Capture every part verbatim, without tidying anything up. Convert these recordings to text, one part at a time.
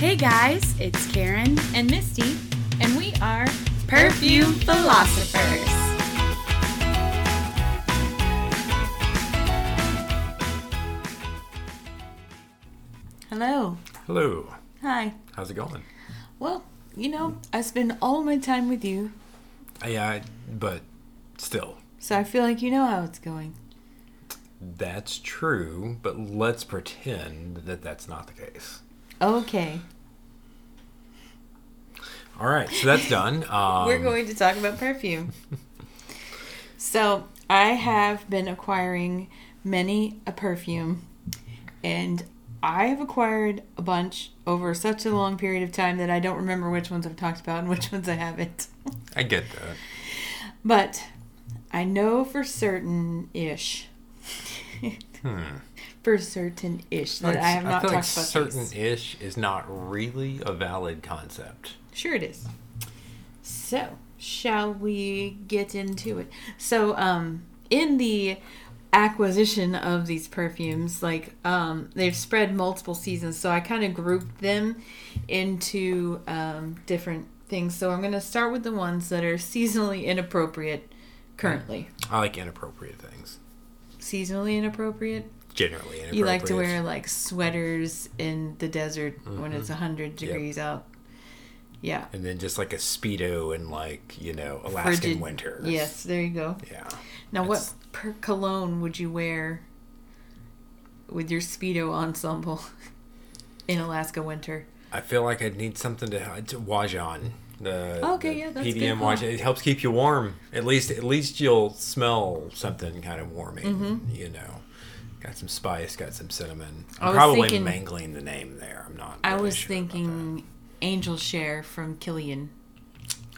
Hey guys, it's Karen and Misty, and we are Perfume Philosophers. Hello. Hello. Hi. How's it going? Well, you know, I spend all my time with you. Yeah, but still. So I feel like you know how it's going. That's true, but let's pretend that that's not the case. Okay. All right, so that's done. Um, We're going to talk about perfume. So I have been acquiring many a perfume, and I have acquired a bunch over such a long period of time that I don't remember which ones I've talked about and which ones I haven't. I get that. But I know for certain-ish. hmm. For certain-ish that like, I have not I feel talked like about certain-ish these. Is not really a valid concept. Sure it is. So, shall we get into it? So, um, in the acquisition of these perfumes, like, um, they've spread multiple seasons, so I kind of grouped them into um, different things. So I'm going to start with the ones that are seasonally inappropriate currently. I like inappropriate things. Seasonally inappropriate? Generally inappropriate. You like to wear, like, sweaters in the desert mm-hmm. when it's one hundred degrees yep. out. Yeah. And then just like a Speedo in like, you know, Alaskan Frigid. winter. Yes, there you go. Yeah. Now it's... what per cologne would you wear with your Speedo ensemble in Alaska winter? I feel like I'd need something to, to Wajon. The, okay, the yeah, that's P D M Wajon. It helps keep you warm. At least at least you'll smell something kind of warming, mm-hmm. you know. Got some spice, got some cinnamon. I'm probably thinking, mangling the name there. I'm not really I was sure thinking Angel Share from Killian.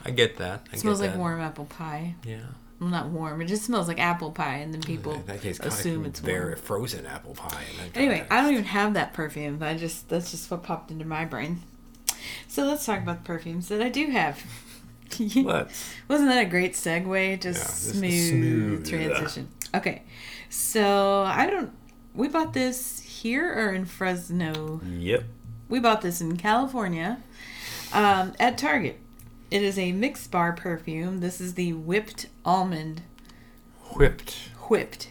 I get that. I it smells get like that. warm apple pie. Yeah. Well, not warm. It just smells like apple pie, and then people in that case, assume it's very warm. Frozen apple pie. In that anyway, I don't even have that perfume. But I just that's just what popped into my brain. So let's talk about the perfumes that I do have. Let's. Wasn't that a great segue? Just, yeah, just smooth, smooth transition. Yeah. Okay. So I don't. We bought this here or in Fresno? Yep. We bought this in California um, at Target. It is a Mix Bar perfume. This is the Whipped Almond. Whipped. Whipped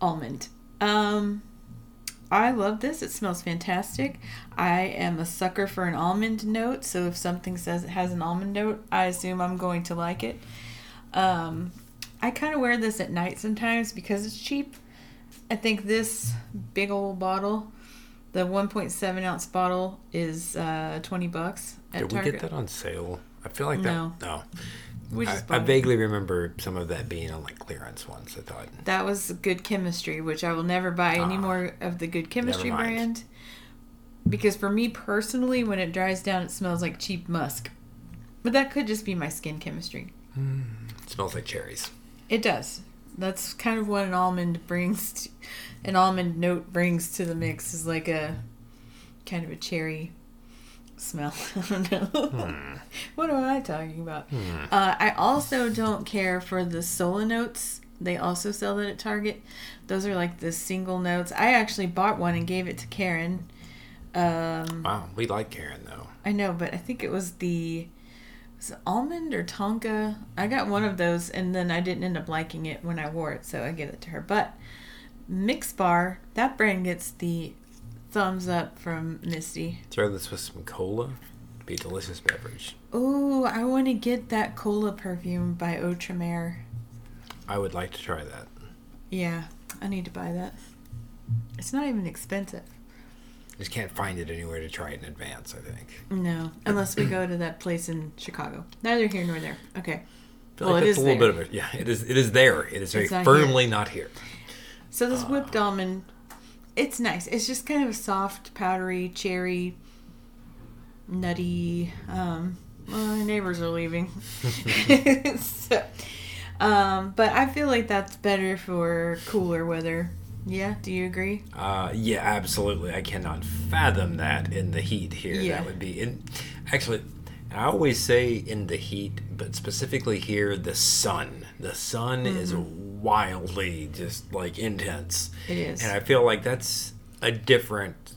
Almond. Um, I love this. It smells fantastic. I am a sucker for an almond note, so if something says it has an almond note, I assume I'm going to like it. Um, I kind of wear this at night sometimes because it's cheap. I think this big old bottle... The one point seven ounce bottle is uh, twenty bucks at Target. Did we get that on sale? I feel like that. No. no. We just I, I vaguely remember some of that being on like clearance once, I thought. That was Good Chemistry, which I will never buy any uh, more of the Good Chemistry brand. Because for me personally, when it dries down, it smells like cheap musk. But that could just be my skin chemistry. Mm, it smells like cherries. It does. That's kind of what an almond brings to, an almond note brings to the mix is like a kind of a cherry smell. I don't know. Mm. What am I talking about? Mm. Uh, I also don't care for the solo notes. They also sell that at Target. Those are like the single notes. I actually bought one and gave it to Karen. Um, wow, we like Karen though. I know, but I think it was the... Was it almond or Tonka? I got one of those, and then I didn't end up liking it when I wore it, so I gave it to her. But Mix Bar, that brand gets the thumbs up from Misty. Throw this with some cola. It'd be a delicious beverage. Oh, I want to get that cola perfume by Outremer. I would like to try that. Yeah, I need to buy that. It's not even expensive. Just can't find it anywhere to try it in advance, I think. No, unless we go to that place in Chicago. Neither here nor there. Okay. Well, like it is a little there. bit of a yeah. It is. It is there. It is very not firmly here. not here. So this uh, whipped almond, it's nice. It's just kind of a soft, powdery, cherry, nutty. Um, well, my neighbors are leaving. so, um, but I feel like that's better for cooler weather. Yeah, do you agree? Uh, yeah, absolutely. I cannot fathom that in the heat here. Yeah. That would be... in. Actually, I always say in the heat, but specifically here, the sun. The sun mm-hmm. is wildly just, like, intense. It is. And I feel like that's a different...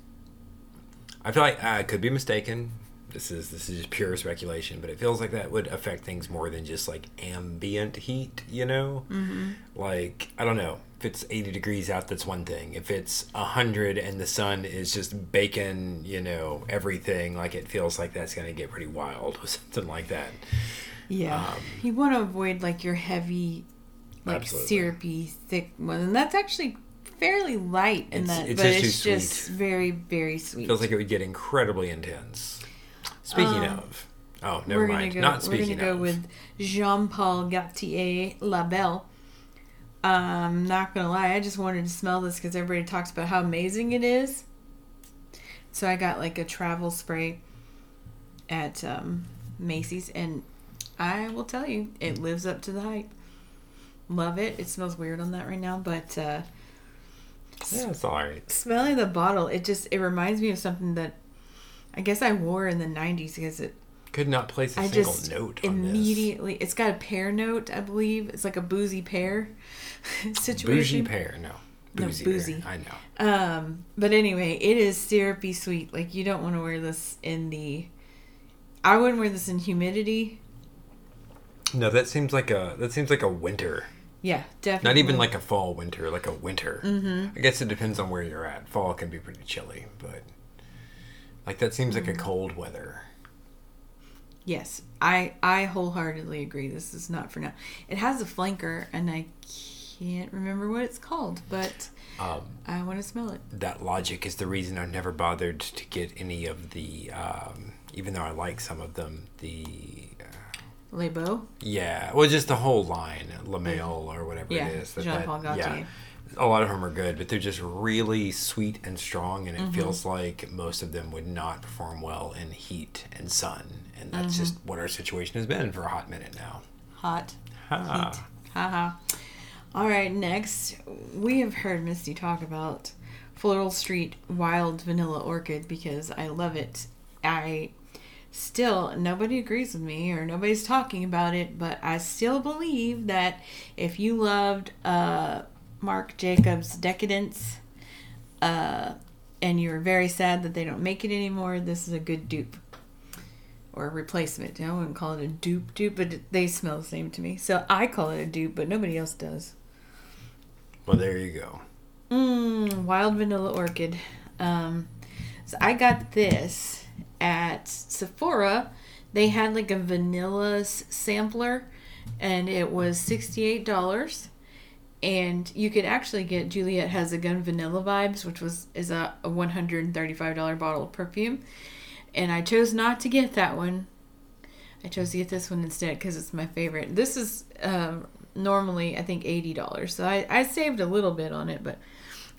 I feel like I could be mistaken. This is this is just pure speculation, but it feels like that would affect things more than just like ambient heat, you know? Mm-hmm. Like, I don't know. If it's eighty degrees out, that's one thing. If it's one hundred and the sun is just baking, you know, everything, like it feels like that's going to get pretty wild or something like that. Yeah. Um, you want to avoid like your heavy, like absolutely. syrupy, thick one. And that's actually fairly light in it's, that, it's but just it's just sweet. very, very sweet. Feels like it would get incredibly intense. Speaking um, of, oh, never mind. Go, Not speaking of. We're going to go with Jean-Paul Gaultier, La Belle. Um, not going to lie, I just wanted to smell this because everybody talks about how amazing it is. So I got like a travel spray at um, Macy's, and I will tell you, it lives up to the hype. Love it. It smells weird on that right now, but uh, yeah, it's all right. Smelling the bottle, it just it reminds me of something that I guess I wore in the nineties because it... Could not place a I single just note on immediately, this. immediately... It's got a pear note, I believe. It's like a boozy pear situation. Bougie pear, no. Boozy no, boozy. Pear. I know. Um, but anyway, it is syrupy sweet. Like, you don't want to wear this in the... I wouldn't wear this in humidity. No, that seems like a that seems like a winter. Yeah, definitely. Not even like a fall winter, like a winter. Mm-hmm. I guess it depends on where you're at. Fall can be pretty chilly, but... Like, that seems like a cold weather. Yes. I, I wholeheartedly agree. This is not for now. It has a flanker, and I can't remember what it's called, but um, I want to smell it. That logic is the reason I never bothered to get any of the, um, even though I like some of them, the... Uh, Le Beau? Yeah. Well, just the whole line, Le Male or whatever yeah, it is. That, Jean-Paul Gaultier. Yeah. A lot of them are good, but they're just really sweet and strong, and it mm-hmm. feels like most of them would not perform well in heat and sun, and that's mm-hmm. just what our situation has been for a hot minute now. Hot. Ha. Heat. Ha ha. All right, next, we have heard Misty talk about Floral Street Wild Vanilla Orchid because I love it. I still, nobody agrees with me or nobody's talking about it, but I still believe that if you loved... uh. Marc Jacobs' Decadence, uh, and you're very sad that they don't make it anymore, this is a good dupe. Or replacement. I wouldn't call it a dupe dupe, but they smell the same to me. So I call it a dupe, but nobody else does. Well, there you go. Mmm, Wild Vanilla Orchid. Um, so I got this at Sephora. They had like a vanilla sampler, and it was sixty-eight dollars. And you could actually get Juliet Has a Gun Vanilla Vibes, which was is a, a one hundred thirty-five dollars bottle of perfume. And I chose not to get that one. I chose to get this one instead because it's my favorite. This is um, normally, I think, eighty dollars. So I, I saved a little bit on it. but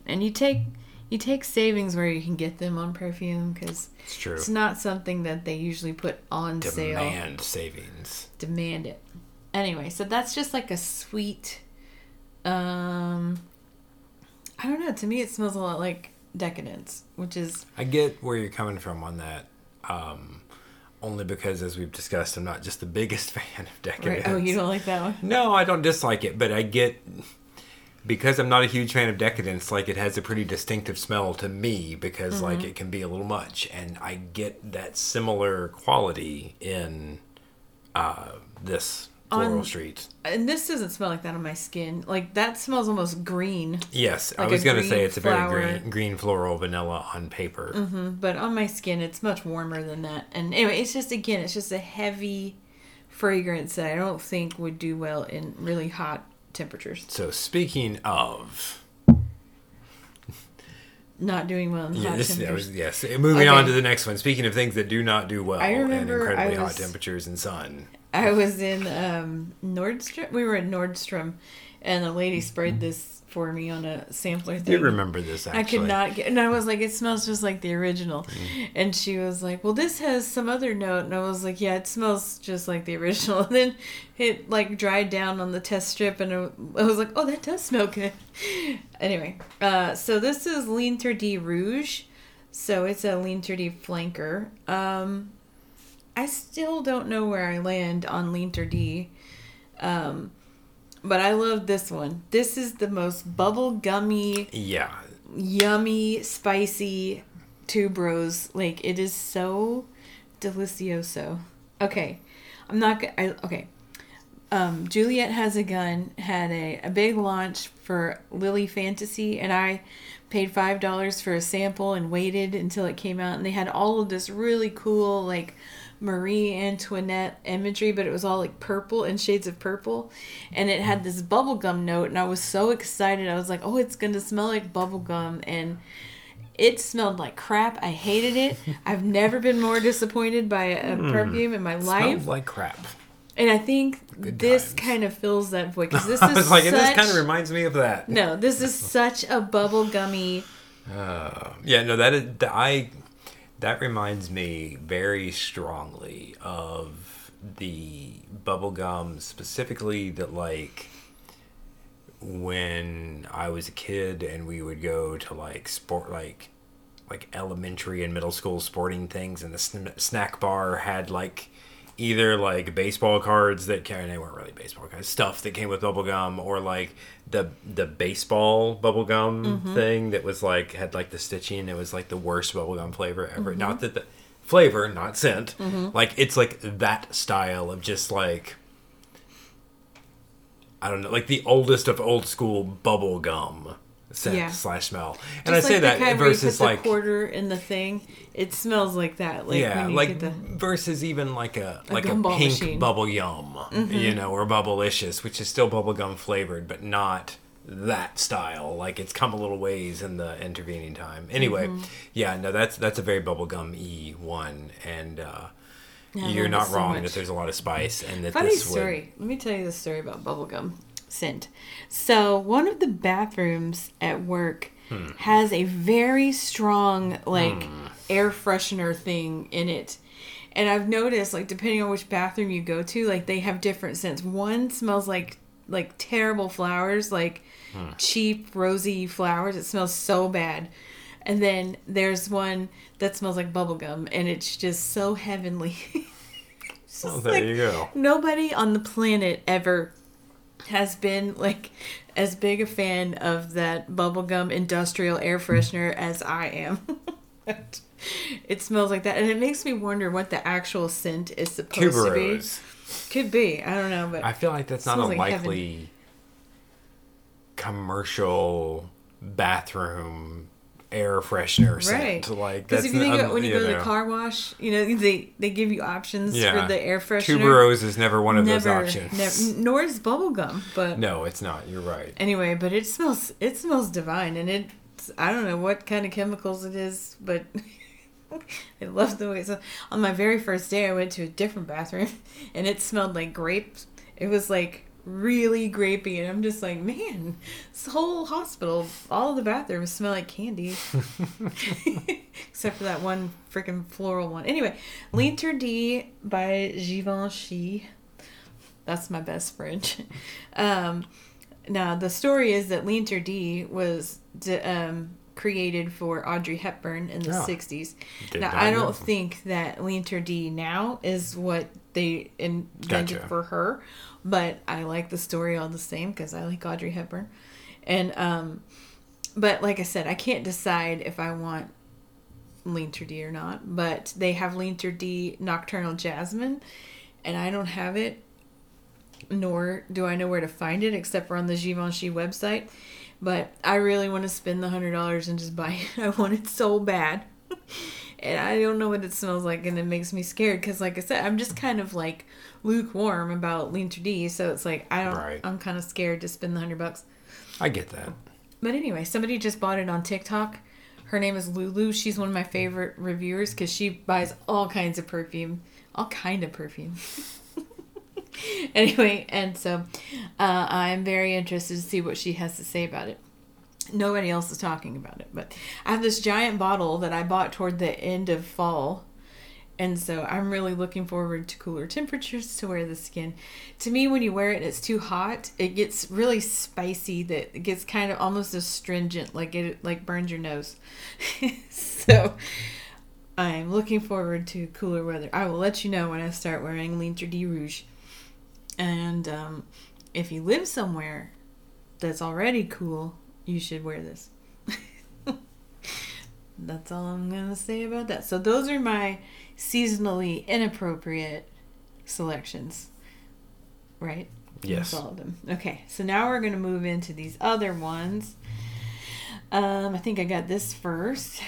And you take you take savings where you can get them on perfume because it's, it's not something that they usually put on Demand sale. Demand savings. Demand it. Anyway, so that's just like a sweet... Um, I don't know. To me, it smells a lot like Decadence, which is... I get where you're coming from on that, um, only because, as we've discussed, I'm not just the biggest fan of Decadence. Right. Oh, you don't like that one? No, I don't dislike it, but I get... Because I'm not a huge fan of Decadence, like, it has a pretty distinctive smell to me because, mm-hmm. like, it can be a little much, and I get that similar quality in uh, this... Floral on, Street. And this doesn't smell like that on my skin. Like, that smells almost green. Yes, like I was going to say it's a very green, green floral vanilla on paper. Mm-hmm, but on my skin, it's much warmer than that. And anyway, it's just, again, it's just a heavy fragrance that I don't think would do well in really hot temperatures. So, speaking of... Not doing well in yeah, hot this, temperatures. Was, yes, moving okay. on to the next one. Speaking of things that do not do well in incredibly was, hot temperatures and sun... I was in um, Nordstrom. We were at Nordstrom, and a lady sprayed this for me on a sampler thing. You remember this, actually. I could not get... And I was like, it smells just like the original. Mm. And she was like, well, this has some other note. And I was like, yeah, it smells just like the original. And then it, like, dried down on the test strip, and I was like, oh, that does smell good. Anyway, uh, so this is Lean three D Rouge. So it's a Lean three D flanker. Um... I still don't know where I land on Lean three D, um, but I love this one. This is the most bubblegummy, yeah, yummy, spicy tube rose. Like, it is so delicioso. Okay. I'm not going to... Okay. Um, Juliet Has a Gun had a, a big launch for Lily Fantasy, and I paid five dollars for a sample and waited until it came out. And they had all of this really cool, like, Marie Antoinette imagery, but it was all, like, purple and shades of purple. And it had this bubblegum note, and I was so excited. I was like, oh, it's going to smell like bubblegum. And it smelled like crap. I hated it. I've never been more disappointed by a, a mm, perfume in my life. It smelled like crap. And I think Good this times. kind of fills that void. Because this I is was like, such... this kind of reminds me of that. No, this is such a bubblegummy. Uh, yeah, no, that is I. That reminds me very strongly of the bubblegum, specifically that, like, when I was a kid and we would go to, like, sport, like, like elementary and middle school sporting things, and the sn- snack bar had, like, either, like, baseball cards that came... They weren't really baseball cards. Stuff that came with bubblegum, or, like, the the baseball bubblegum mm-hmm. thing that was, like... Had, like, the stitching. It was, like, the worst bubblegum flavor ever. Mm-hmm. Not that the... Flavor, not scent. Mm-hmm. Like, it's, like, that style of just, like... I don't know. Like, the oldest of old school bubblegum scent yeah. slash smell. And just I say like that versus, like... the quarter in the thing. It smells like that. Like yeah, like the, versus even like a, a like a pink machine. bubble yum, mm-hmm. you know, or bubblicious, which is still bubblegum flavored, but not that style. Like, it's come a little ways in the intervening time. Anyway, mm-hmm. yeah, no, that's that's a very bubblegum-y one, and uh, no, you're not wrong so that there's a lot of spice. And that Funny this story. Would... Let me tell you the story about bubblegum scent. So one of the bathrooms at work hmm. has a very strong, like... Hmm. air freshener thing in it, and I've noticed, like, depending on which bathroom you go to, like, they have different scents. One smells like like terrible flowers, like hmm. cheap rosy flowers. It smells so bad. And then there's one that smells like bubblegum, and it's just so heavenly. It's just, oh, there like, you go. Nobody on the planet ever has been, like, as big a fan of that bubblegum industrial air freshener as I am. It smells like that, and it makes me wonder what the actual scent is supposed Tuberose. to be. Could be, I don't know, but I feel like that's not a like likely heaven. commercial bathroom air freshener scent. Right? Like, because if you think about when you, you go know. to the car wash, you know they, they give you options yeah. for the air freshener. Tuberose is never one of never, those options. Never, nor is bubblegum, but no, it's not. You're right. Anyway, but it smells it smells divine, and it. I don't know what kind of chemicals it is, but I love the way it smells. On my very first day, I went to a different bathroom, and it smelled like grapes. It was, like, really grapey, and I'm just like, man, this whole hospital, all of the bathrooms smell like candy. Except for that one freaking floral one. Anyway, Lean three D by Givenchy. That's my best French. Um... Now, the story is that Lean three D was d- um, created for Audrey Hepburn in the oh, sixties. Now, I don't know. think that Lean three D now is what they invented gotcha. for her, but I like the story all the same because I like Audrey Hepburn. And um, but like I said, I can't decide if I want Lean three D or not, but they have Lean three D Nocturnal Jasmine, and I don't have it. Nor do I know where to find it except for on the Givenchy website. But I really want to spend the one hundred dollars and just buy it. I want it so bad. And I don't know what it smells like, and it makes me scared because, like I said, I'm just kind of, like, lukewarm about Lean three D. So it's like, I don't, right. I'm kind of scared to spend the one hundred bucks. I get that. But anyway, somebody just bought it on TikTok. Her name is Lulu. She's one of my favorite reviewers because she buys all kinds of perfume. All kind of perfume. Anyway, and so uh, I'm very interested to see what she has to say about it. Nobody else is talking about it, but I have this giant bottle that I bought toward the end of fall, and so I'm really looking forward to cooler temperatures to wear this skin. To me, when you wear it and it's too hot, it gets really spicy. That it gets kind of almost astringent, like it like burns your nose. So I'm looking forward to cooler weather. I will let you know when I start wearing Lean three D Rouge. And um, if you live somewhere that's already cool, you should wear this. that's all I'm going to say about that. So those are my seasonally inappropriate selections, right? Yes. All of them. Okay, so now we're going to move into these other ones. Um, I think I got this first.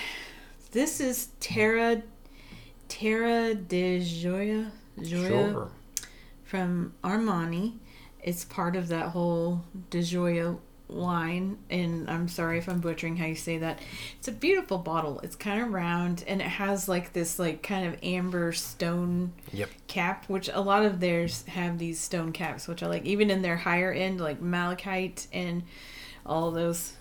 This is Terra, Terra di Gioia, Gioia sure. from Armani. It's part of that whole di Gioia line, and I'm sorry if I'm butchering how you say that. It's a beautiful bottle. It's kind of round, and it has like this like kind of amber stone yep. cap, which a lot of theirs have these stone caps, which I like, even in their higher end, like malachite and all those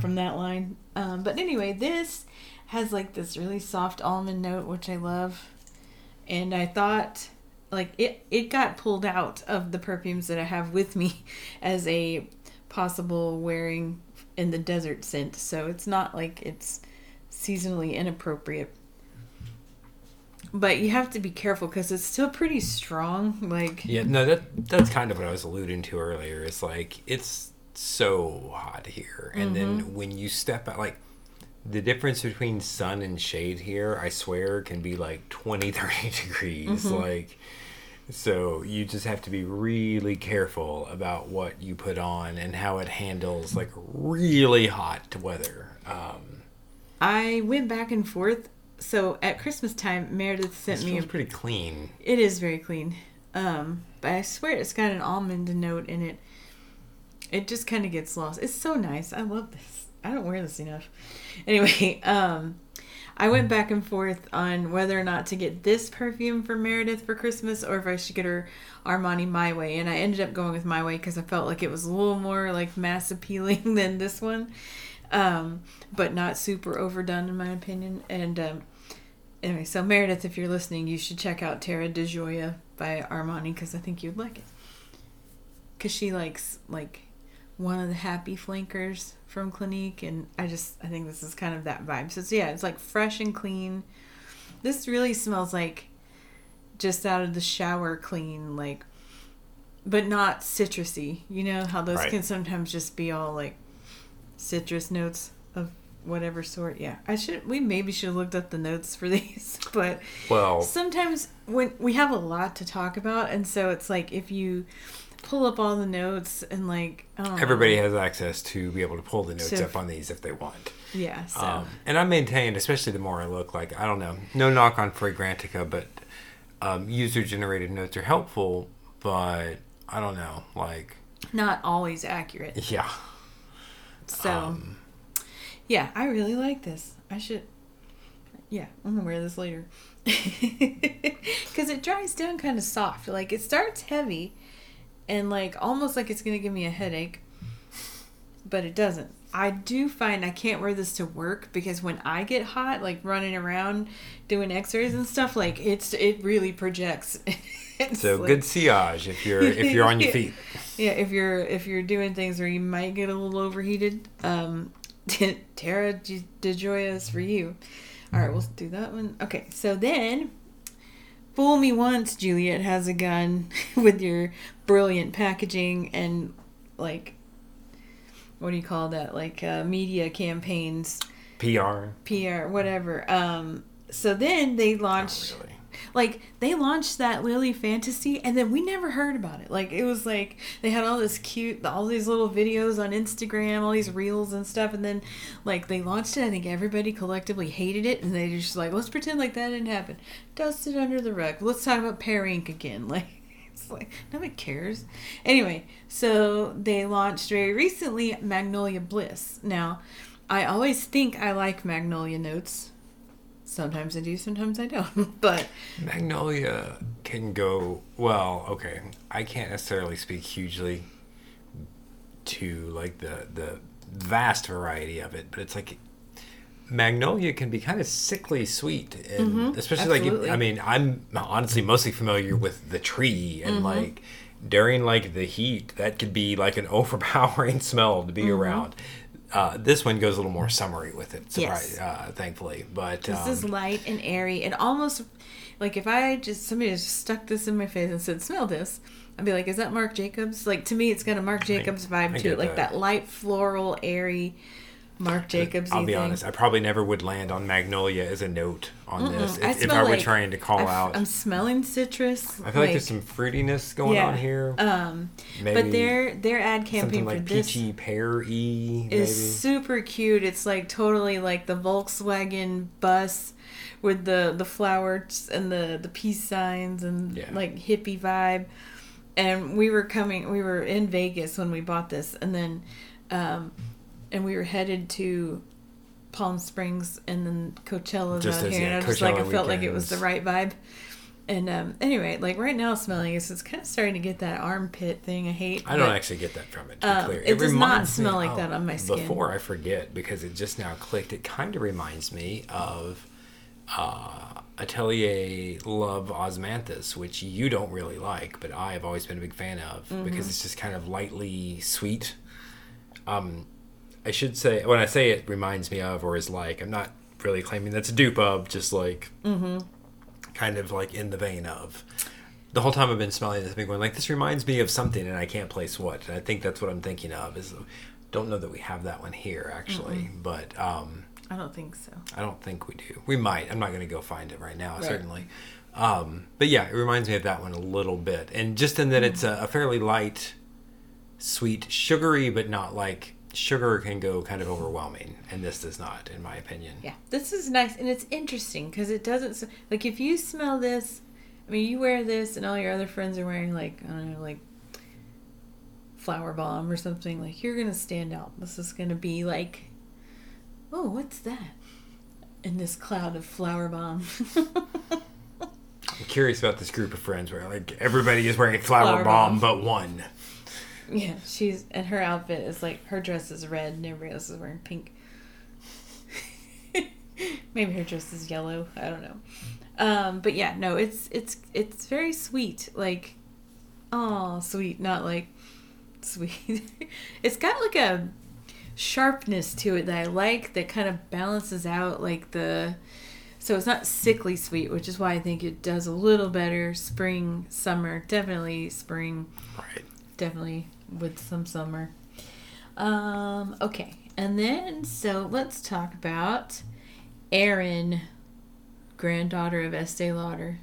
from that line. Um, but anyway, this has like this really soft almond note, which I love. And I thought like it, it got pulled out of the perfumes that I have with me as a possible wearing in the desert scent, so it's not like it's seasonally inappropriate, but you have to be careful because it's still pretty strong. Like yeah no that that's kind of what I was alluding to earlier. It's like it's so hot here, and mm-hmm. then when you step out, like the difference between sun and shade here, I swear, can be like twenty, thirty degrees. Mm-hmm. Like, so you just have to be really careful about what you put on and how it handles like really hot weather. Um, I went back and forth. So at Christmas time, Meredith sent me. It's pretty clean. It is very clean. Um, but I swear it's got an almond note in it. It just kind of gets lost. It's so nice. I love this. I don't wear this enough. Anyway, um, I went back and forth on whether or not to get this perfume for Meredith for Christmas or if I should get her Armani My Way. And I ended up going with My Way because I felt like it was a little more like mass appealing than this one. Um, but not super overdone in my opinion. And um, anyway, so Meredith, if you're listening, you should check out Terra di Gioia by Armani because I think you'd like it. Because she likes like one of the happy flankers from Clinique, and I just I think this is kind of that vibe. So, so yeah, it's like fresh and clean. This really smells like just out of the shower clean, like, but not citrusy. You know how those right. can sometimes just be all like citrus notes of whatever sort. Yeah, I should we maybe should have looked up the notes for these, but well, sometimes when we have a lot to talk about, and so it's like if you pull up all the notes and like um, everybody has access to be able to pull the notes so, up on these if they want. Yeah. So. Um, and I maintained, especially the more I look, like I don't know, no knock on Fragrantica, but um, user generated notes are helpful, but I don't know, like not always accurate. Yeah. So um, yeah, I really like this. I should. Yeah, I'm gonna wear this later because it dries down kind of soft. Like it starts heavy. And, like, almost like it's going to give me a headache. But it doesn't. I do find I can't wear this to work because when I get hot, like, running around doing x-rays and stuff, like, it's it really projects. So, like, good sillage if you're if you're on your feet. Yeah, if you're if you're doing things where you might get a little overheated, um, Terra di Gioia is for you. All right, we'll do that one. Okay, so then... Fool me once, Juliet has a gun with your brilliant packaging and, like, what do you call that? Like, uh, media campaigns. P R. P R, whatever. Um, so then they launched, oh, really? like, they launched that Lily Fantasy, and then we never heard about it. Like, it was like, they had all this cute, all these little videos on Instagram, all these reels and stuff, and then, like, they launched it. I think everybody collectively hated it, and they just like, let's pretend like that didn't happen. Dust it under the rug. Let's talk about Pear Ink again. Like, it's like, nobody cares. Anyway, so they launched very recently Magnolia Bliss. Now, I always think I like Magnolia notes. Sometimes I do, sometimes I don't. But Magnolia can go, well, okay. I can't necessarily speak hugely to, like, the, the vast variety of it, but it's like... Magnolia can be kind of sickly sweet, and mm-hmm. especially Absolutely. like I mean I'm honestly mostly familiar with the tree, and mm-hmm. like during like the heat that could be like an overpowering smell to be mm-hmm. around. Uh, this one goes a little more summery with it, surprise, yes. uh, thankfully. But this um, is light and airy, and almost like if I just somebody just stuck this in my face and said smell this, I'd be like, is that Marc Jacobs? Like to me, it's got a Marc Jacobs I, vibe I to it, that. Like that light floral airy. Marc Jacobs. I'll be thing. honest. I probably never would land on Magnolia as a note on Mm-mm. this. If, if I were like, trying to call f- out, I'm smelling citrus. I feel like, like there's some fruitiness going yeah. on here. Um, maybe but their their ad campaign like for this peachy pear-y is super cute. It's like totally like the Volkswagen bus with the the flowers and the the peace signs and yeah. like hippie vibe. And we were coming. We were in Vegas when we bought this, and then. Um, And we were headed to Palm Springs and then Coachella just out as, here. Yeah, and I just Coachella like I felt weekends. Like it was the right vibe. And um, anyway, like right now smelling this, it's kind of starting to get that armpit thing I hate. I don't but, actually get that from it, to be um, clear. It, it does not smell me, like oh, that on my skin. Before I forget, because it just now clicked, it kind of reminds me of uh, Atelier Love Osmanthus, which you don't really like, but I have always been a big fan of mm-hmm. because it's just kind of lightly sweet. Um... I should say, when I say it reminds me of or is like, I'm not really claiming that's a dupe of, just like mm-hmm. kind of like in the vein of. The whole time I've been smelling this, I've been going like, this reminds me of something and I can't place what. And I think that's what I'm thinking of. Is don't know that we have that one here, actually. Mm-hmm. But um, I don't think so. I don't think we do. We might. I'm not going to go find it right now, right. certainly. Um, but yeah, it reminds me of that one a little bit. And just in that mm-hmm. it's a, a fairly light, sweet, sugary, but not like... Sugar can go kind of overwhelming, and this does not, in my opinion. Yeah, this is nice, and it's interesting because it doesn't like if you smell this. I mean, you wear this, and all your other friends are wearing like I don't know, like flower bomb or something. Like you're gonna stand out. This is gonna be like, oh, what's that? In this cloud of flower bomb. I'm curious about this group of friends where like everybody is wearing flower, flower bomb, bomb but one. Yeah, she's and her outfit is like her dress is red and everybody else is wearing pink. Maybe her dress is yellow. I don't know, um, but yeah, no, it's it's it's very sweet. Like, oh, sweet, not like sweet. It's got like a sharpness to it that I like. That kind of balances out like the. So it's not sickly sweet, which is why I think it does a little better spring, summer, definitely spring. Right. Definitely with some summer. Um, okay. And then, so let's talk about Aerin, granddaughter of Estee Lauder.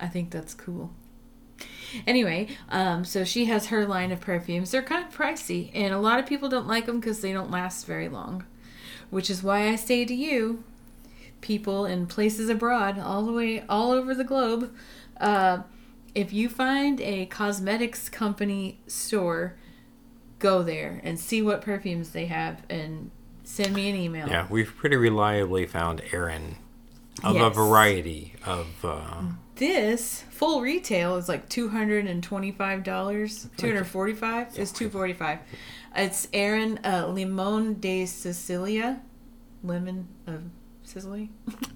I think that's cool. Anyway, um, so she has her line of perfumes. They're kind of pricey, and a lot of people don't like them because they don't last very long, which is why I say to you, people in places abroad, all the way, all over the globe, uh, if you find a cosmetics company store, go there and see what perfumes they have and send me an email. Yeah, we've pretty reliably found Aerin of yes. a variety of... Uh, this full retail is like two hundred twenty-five dollars. two hundred forty-five dollars? Like it's two hundred forty-five dollars. It's Aerin uh, Limon de Sicilia. Lemon of Sicily?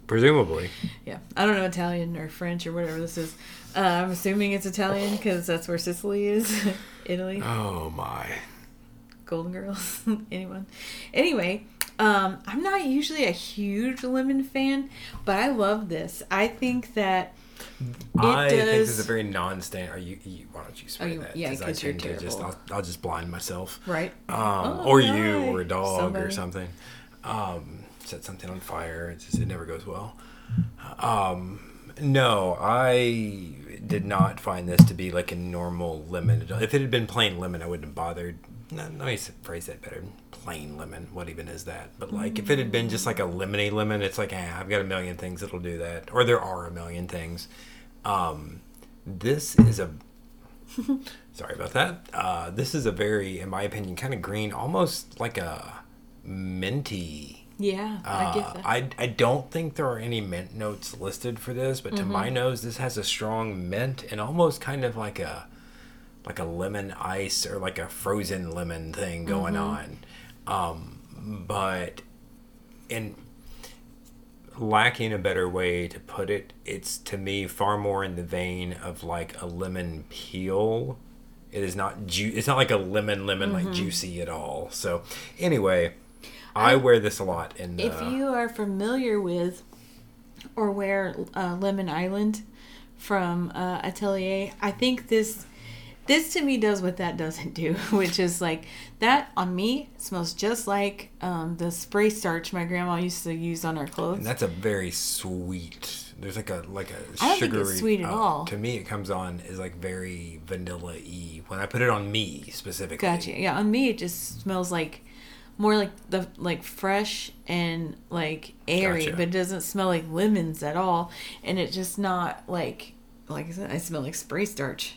Presumably. Yeah. I don't know Italian or French or whatever this is. Uh, I'm assuming it's Italian because that's where Sicily is. Italy. Oh, my. Golden Girls. Anyone. Anyway, um, I'm not usually a huge lemon fan, but I love this. I think that it I does... think this is a very non-standard... You, you, why don't you spray oh, you, that? Yeah, because you're terrible. Just, I'll, I'll just blind myself. Right. Um, oh, or nice. You or a dog Somebody. Or something. Um, set something on fire. It's just, it never goes well. Um... No, I did not find this to be like a normal lemon. If it had been plain lemon, I wouldn't have bothered. No, let me phrase that better. Plain lemon. What even is that? But like, mm-hmm. if it had been just like a lemony lemon, it's like, eh, I've got a million things that'll do that. Or there are a million things. Um, this is a... sorry about that. Uh, this is a very, in my opinion, kind of green, almost like a minty... Yeah, uh, I get that. I, I don't think there are any mint notes listed for this, but to mm-hmm. my nose, this has a strong mint and almost kind of like a like a lemon ice or like a frozen lemon thing going mm-hmm. on. Um, but in lacking a better way to put it, it's to me far more in the vein of like a lemon peel. It is not ju- It's not like a lemon lemon mm-hmm. like juicy at all. So anyway. I wear this a lot. In, uh, if you are familiar with or wear uh, Lemon Island from uh, Atelier, I think this This to me does what that doesn't do, which is like that on me smells just like um, the spray starch my grandma used to use on her clothes. And that's a very sweet. There's like a like a sugary. I don't think it's sweet at uh, all. To me, it comes on as like very vanilla-y when I put it on me specifically. Gotcha. Yeah, on me it just smells like more like the like fresh and like airy, gotcha. But it doesn't smell like lemons at all, and it's just not like like I said. I smell like spray starch.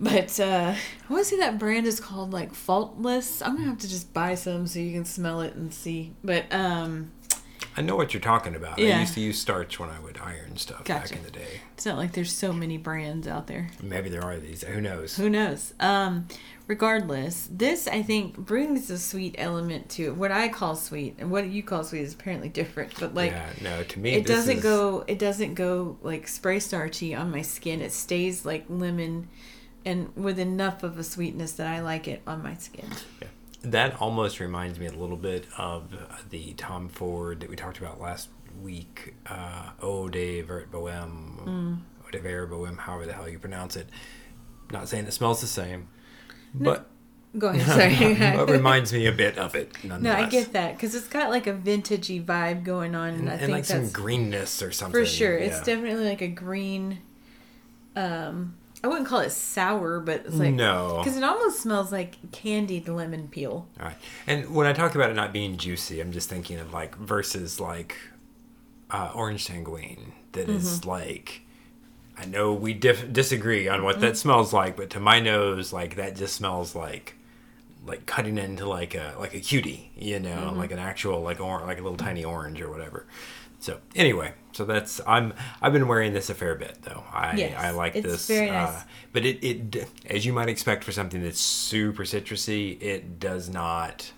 But uh, I want to see that brand is called like Faultless. I'm gonna have to just buy some so you can smell it and see. But um. I know what you're talking about. Yeah. I used to use starch when I would iron stuff gotcha. Back in the day. It's not like there's so many brands out there. Maybe there are these. Who knows? Who knows? Um, regardless, this, I think, brings a sweet element to what I call sweet. And what you call sweet is apparently different. But, like, yeah, no, to me, it this doesn't is... go, it doesn't go, like, spray starchy on my skin. It stays, like, lemon and with enough of a sweetness that I like it on my skin. Yeah. That almost reminds me a little bit of the Tom Ford that we talked about last week, uh, Eau de vert bohème, mm. Eau de vert bohème, however the hell you pronounce it. Not saying it smells the same, but... No, go ahead, sorry. It reminds me a bit of it, nonetheless. No, I get that, because it's got like a vintagey vibe going on, and, and I think and like that's, some greenness or something. For sure. Yeah. It's definitely like a green... Um, I wouldn't call it sour, but it's like... No. Because it almost smells like candied lemon peel. All right. And when I talk about it not being juicy, I'm just thinking of like versus like uh, orange sanguine that mm-hmm. is like... I know we dif- disagree on what mm-hmm. that smells like, but to my nose, like that just smells like like cutting into like a like a cutie, you know, mm-hmm. like an actual like or- like a little tiny orange or whatever. So anyway, so that's I'm I've been wearing this a fair bit though. I yes, I like it's this, very nice. uh, but it, it as you might expect for something that's super citrusy, it does not.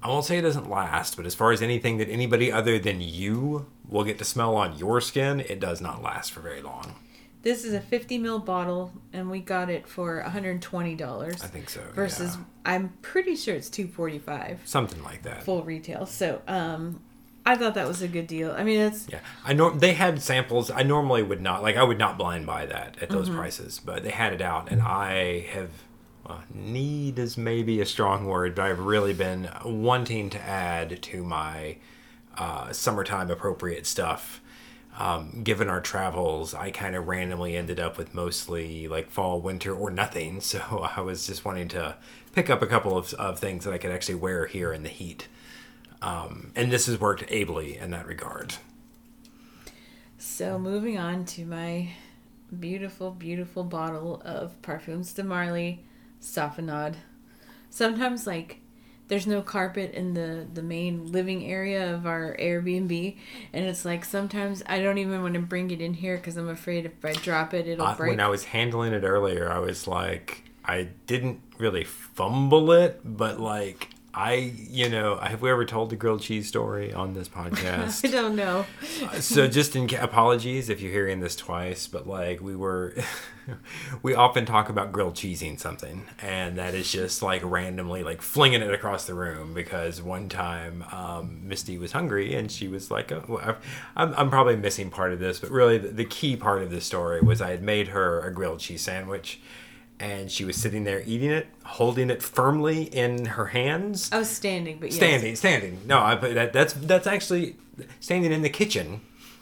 I won't say it doesn't last, but as far as anything that anybody other than you will get to smell on your skin, it does not last for very long. This is a fifty milliliter bottle, and we got it for one hundred twenty dollars. I think so. Versus, yeah. I'm pretty sure it's two forty-five. Something like that. Full retail. So, um. I thought that was a good deal. I mean, it's... Yeah. I norm- They had samples. I normally would not... Like, I would not blind buy that at those mm-hmm. prices. But they had it out. And I have... Uh, need is maybe a strong word, but I've really been wanting to add to my uh, summertime appropriate stuff. Um, given our travels, I kind of randomly ended up with mostly, like, fall, winter, or nothing. So I was just wanting to pick up a couple of, of things that I could actually wear here in the heat. Um, and this has worked ably in that regard. So moving on to my beautiful, beautiful bottle of Parfums de Marly Saffinade. Sometimes, like, there's no carpet in the, the main living area of our Airbnb. And it's like, sometimes I don't even want to bring it in here because I'm afraid if I drop it, it'll uh, break. When I was handling it earlier, I was like, I didn't really fumble it, but like... I, you know, have we ever told the grilled cheese story on this podcast? I don't know. uh, so just in apologies if you're hearing this twice, but like we were, we often talk about grilled cheesing something. And that is just like randomly like flinging it across the room because one time um, Misty was hungry and she was like, oh, well, I'm, I'm probably missing part of this. But really the, the key part of this story was I had made her a grilled cheese sandwich. And she was sitting there eating it, holding it firmly in her hands. I was standing, but yes. Standing, standing. No, I, that, that's that's actually standing in the kitchen.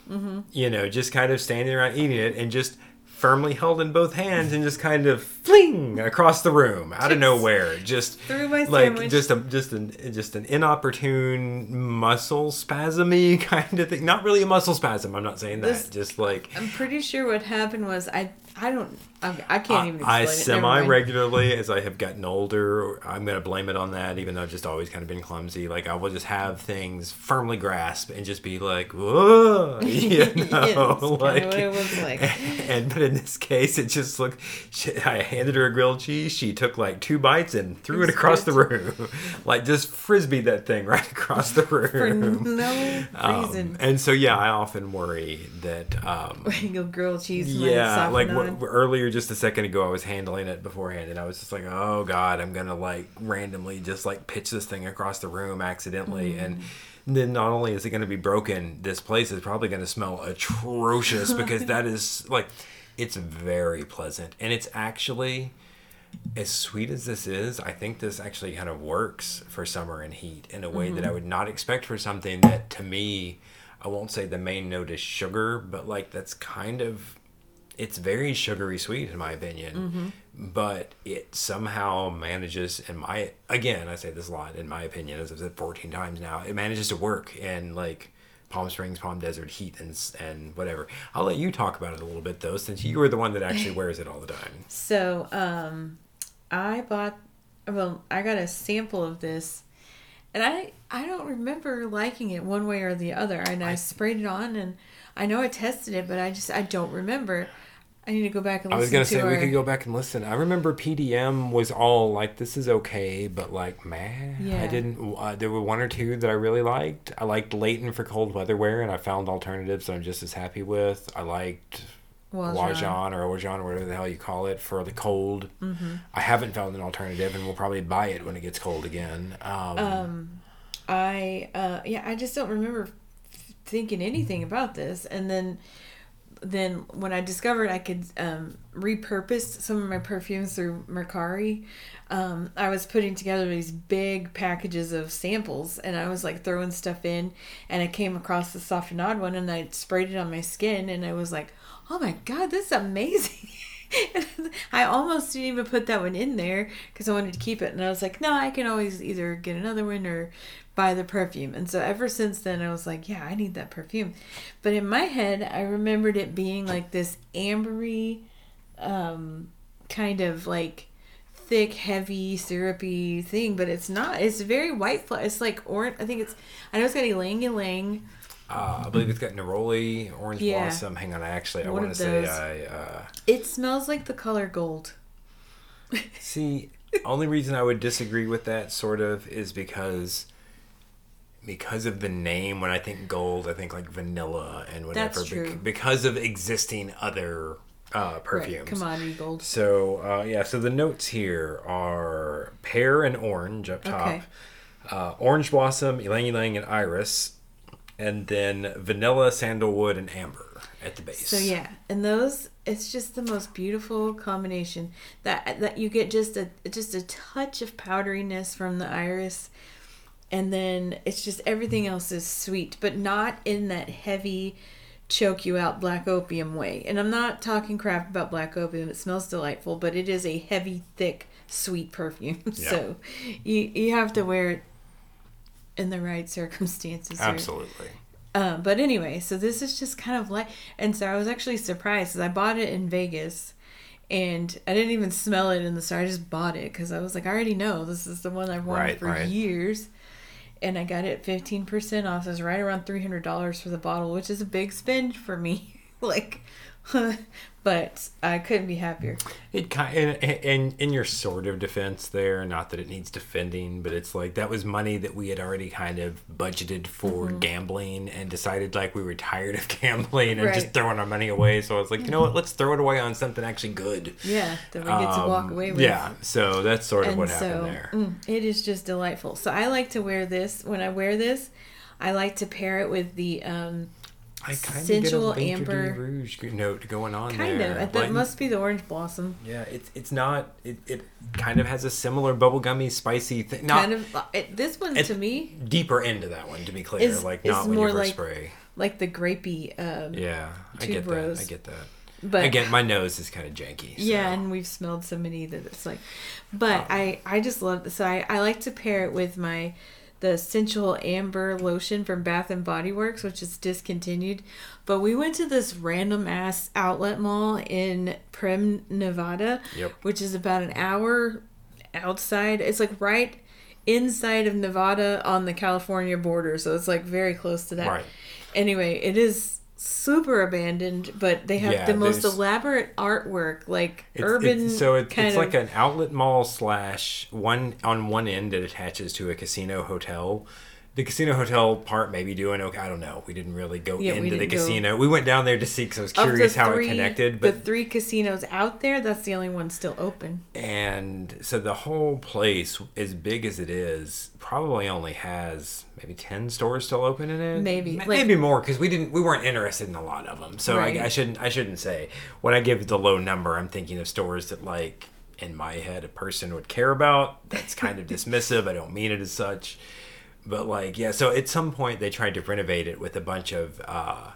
Mm-hmm. You know, just kind of standing around eating it and just firmly held in both hands and just kind of fling across the room out of nowhere. Just through my like sandwich. Just a just an just an inopportune muscle spasmy kind of thing. Not really a muscle spasm. I'm not saying that. This, just like I'm pretty sure what happened was I. I don't, I can't even explain I, I it. I semi-regularly, as I have gotten older, I'm going to blame it on that, even though I've just always kind of been clumsy. Like, I will just have things firmly grasp and just be like, whoa, you know. Yes, like, what it was like. And, and, but in this case, it just looked, she, I handed her a grilled cheese. She took like two bites and threw it, it across good. The room. Like, just frisbeed that thing right across the room. For no um, reason. And so, yeah, I often worry that. Um, Your grilled cheese might yeah, like what. Earlier, just a second ago, I was handling it beforehand, and I was just like, oh, God, I'm going to, like, randomly just, like, pitch this thing across the room accidentally, mm-hmm. and then not only is it going to be broken, this place is probably going to smell atrocious, because that is, like, It's very pleasant. And it's actually, as sweet as this is, I think this actually kind of works for summer and heat in a way mm-hmm. that I would not expect for something that, to me, I won't say the main note is sugar, but like that's kind of, it's very sugary sweet in my opinion. Mm-hmm. But it somehow manages, in my, again, I say this a lot, in my opinion, as I've said fourteen times now, it manages to work in like Palm Springs, Palm Desert, heat, and and whatever. I'll let you talk about it a little bit, though, since you are the one that actually wears it all the time. So, um, I bought, well, I got a sample of this, and I I don't remember liking it one way or the other, and I, I sprayed it on, and I know I tested it, but I just, I don't remember. I need to go back and listen to I was going to say, our... we could go back and listen. I remember P D M was all like, this is okay, but like, man, yeah. I didn't, uh, there were one or two that I really liked. I liked Leighton for cold weather wear, and I found alternatives that I'm just as happy with. I liked Wajon or Wajon or whatever the hell you call it for the cold. Mm-hmm. I haven't found an alternative, and we'll probably buy it when it gets cold again. Um, um I, uh, yeah, I just don't remember thinking anything about this. And then... Then when I discovered I could um, repurpose some of my perfumes through Mercari, um, I was putting together these big packages of samples, and I was like throwing stuff in, and I came across the Saffinade one, and I sprayed it on my skin, and I was like, oh my God, this is amazing. I almost didn't even put that one in there because I wanted to keep it, and I was like, no, I can always either get another one or buy the perfume. And so ever since then, I was like, yeah, I need that perfume. But in my head, I remembered it being like this ambery, um, kind of like thick, heavy, syrupy thing. But it's not. It's very white. It's like orange. I think it's. I know it's got ylang ylang. Uh, I believe it's got neroli, orange yeah. blossom. Hang on, I actually I want to say I. Uh... It smells like the color gold. See, only reason I would disagree with that sort of is because. Because of the name, when I think gold, I think like vanilla and whatever. That's true. Be- because of existing other uh, perfumes. Right. Commodity gold. So, uh, yeah. So the notes here are pear and orange up top. Okay. Uh, orange blossom, ylang ylang, and iris. And then vanilla, sandalwood, and amber at the base. So, yeah. And those, it's just the most beautiful combination. That that you get just a just a touch of powderiness from the iris. And then it's just everything else is sweet, but not in that heavy, choke you out black opium way. And I'm not talking crap about black opium. It smells delightful, but it is a heavy, thick, sweet perfume. Yeah. So you you have to wear it in the right circumstances. Absolutely. Or, uh, but anyway, so this is just kind of like, and so I was actually surprised because I bought it in Vegas. And I didn't even smell it in the store. I just bought it because I was like, I already know this is the one I've wanted right, for right. years. And I got it fifteen percent off. So it was right around three hundred dollars for the bottle, which is a big spend for me. like, but I couldn't be happier. It kind and, and in your sort of defense there, not that it needs defending, but it's like that was money that we had already kind of budgeted for mm-hmm. gambling and decided like we were tired of gambling and right. just throwing our money away. So I was like, you know what? Let's throw it away on something actually good. Yeah, that we get um, to walk away with. Yeah, so that's sort of and what so, happened there. Mm, it is just delightful. So I like to wear this. When I wear this, I like to pair it with the... Um, I kind of Sensual get a Lean three D Rouge note going on kind there. Kind of. That like, must be the orange blossom. Yeah, it's it's not. It, it kind of has a similar bubblegummy, spicy thing. Not, kind of. It, this one to me. Deeper into that one, to be clear. Is, like, not when you first like, spray. Like the grapey. Um, yeah, I get rose. that. I get that. But again, my nose is kind of janky. So. Yeah, and we've smelled so many that it's like. But um, I, I just love this. So I, I like to pair it with my. The Sensual Amber Lotion from Bath and Body Works, which is discontinued. But we went to this random-ass outlet mall in Prem, Nevada, yep. which is about an hour outside. It's, like, right inside of Nevada on the California border. So it's, like, very close to that. Right. Anyway, it is... super abandoned, but they have yeah, the most elaborate artwork, like it's, urban it's, so it, kind it's of... like an outlet mall slash one on one end that attaches to a casino hotel the casino hotel part may be doing okay. I don't know. We didn't really go yeah, into the casino. Go... We went down there to see because I was curious how three, it connected. But the three casinos out there, that's the only one still open. And so the whole place, as big as it is, probably only has maybe ten stores still open in it. Maybe like, maybe more because we didn't we weren't interested in a lot of them. So right. I, I shouldn't I shouldn't say when I give the low number. I'm thinking of stores that like in my head a person would care about. That's kind of dismissive. I don't mean it as such. But, like, yeah, so at some point they tried to renovate it with a bunch of uh,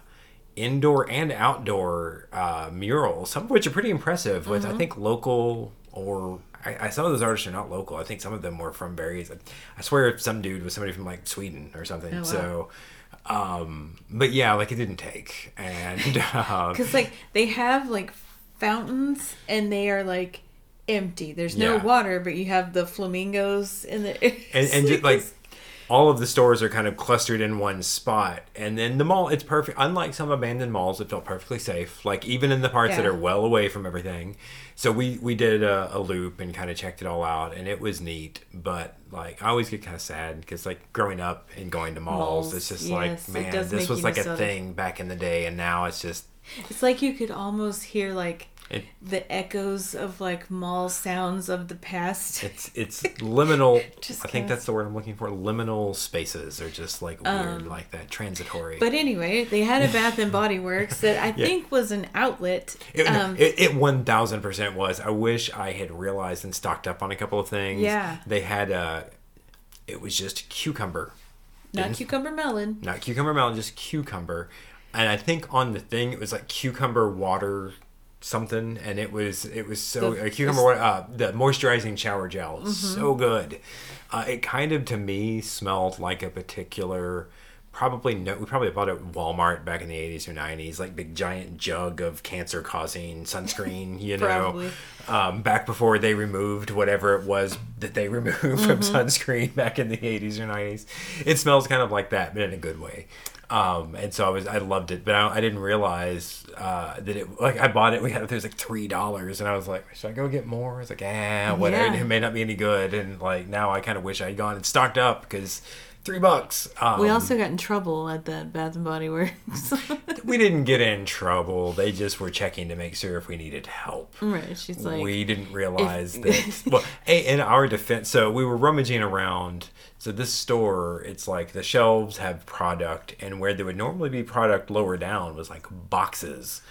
indoor and outdoor uh, murals, some of which are pretty impressive with, mm-hmm. I think, local or... I, I some of those artists are not local. I think some of them were from various... I swear some dude was somebody from, like, Sweden or something. Oh, wow. So, um, but, yeah, like, it didn't take. And... Because, uh, like, they have, like, fountains and they are, like, empty. There's no yeah. water, but you have the flamingos in the... and, and just, like... All of the stores are kind of clustered in one spot. And then the mall, it's perfect. Unlike some abandoned malls that felt perfectly safe, like even in the parts yeah. that are well away from everything. So we, we did a, a loop and kind of checked it all out. And it was neat. But like I always get kind of sad because like growing up and going to malls, malls it's just yes, like, man, this was like a thing back in the day. And now it's just... It's like you could almost hear like... It, the echoes of like mall sounds of the past. It's it's liminal. I think that's the word I'm looking for. Liminal spaces are just like um, weird, like that, transitory. But anyway, they had a Bath and Body Works that I yeah. think was an outlet. It, um, no, it, it one thousand percent was. I wish I had realized and stocked up on a couple of things. Yeah. They had a. It was just cucumber. Not Didn't, cucumber melon. Not cucumber melon, just cucumber, and I think on the thing it was like cucumber water. Something and it was it was so the, uh, cucumber water, uh, the moisturizing shower gel mm-hmm. so good. Uh, it kind of to me smelled like a particular probably no we probably bought it at Walmart back in the eighties or nineties like big giant jug of cancer causing sunscreen you know um, back before they removed whatever it was that they removed mm-hmm. from sunscreen back in the eighties or nineties. It smells kind of like that but in a good way. Um, and so I was, I loved it, but I, I didn't realize, uh, that it, like I bought it, we had, it was like three dollars and I was like, should I go get more? I was like, eh, whatever. Yeah. It may not be any good. And like, now I kind of wish I had gone and stocked up because three bucks. Um, we also got in trouble at that Bath and Body Works. We didn't get in trouble. They just were checking to make sure if we needed help. Right. She's like, we didn't realize if... that. Well, in our defense, so we were rummaging around. So this store, it's like the shelves have product, and where there would normally be product lower down was like boxes.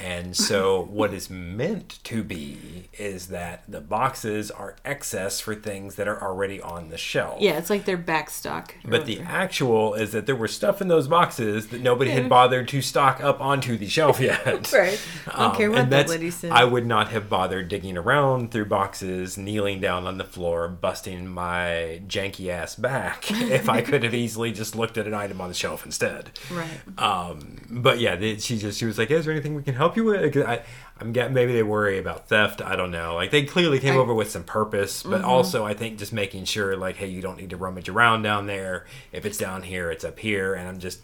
And so what is meant to be is that the boxes are excess for things that are already on the shelf. Yeah, it's like their back stock. But whatever. The actual is that there was stuff in those boxes that nobody yeah. had bothered to stock up onto the shelf yet. Right. I don't um, care what that lady said. I would not have bothered digging around through boxes, kneeling down on the floor, busting my janky ass back if I could have easily just looked at an item on the shelf instead. Right. Um, but yeah, they, she just she was like, hey, is there anything we can help you with? I, I'm getting, maybe they worry about theft. I don't know. Like they clearly came I, over with some purpose, but mm-hmm. also I think just making sure like, hey, you don't need to rummage around down there. If it's down here, it's up here. And I'm just,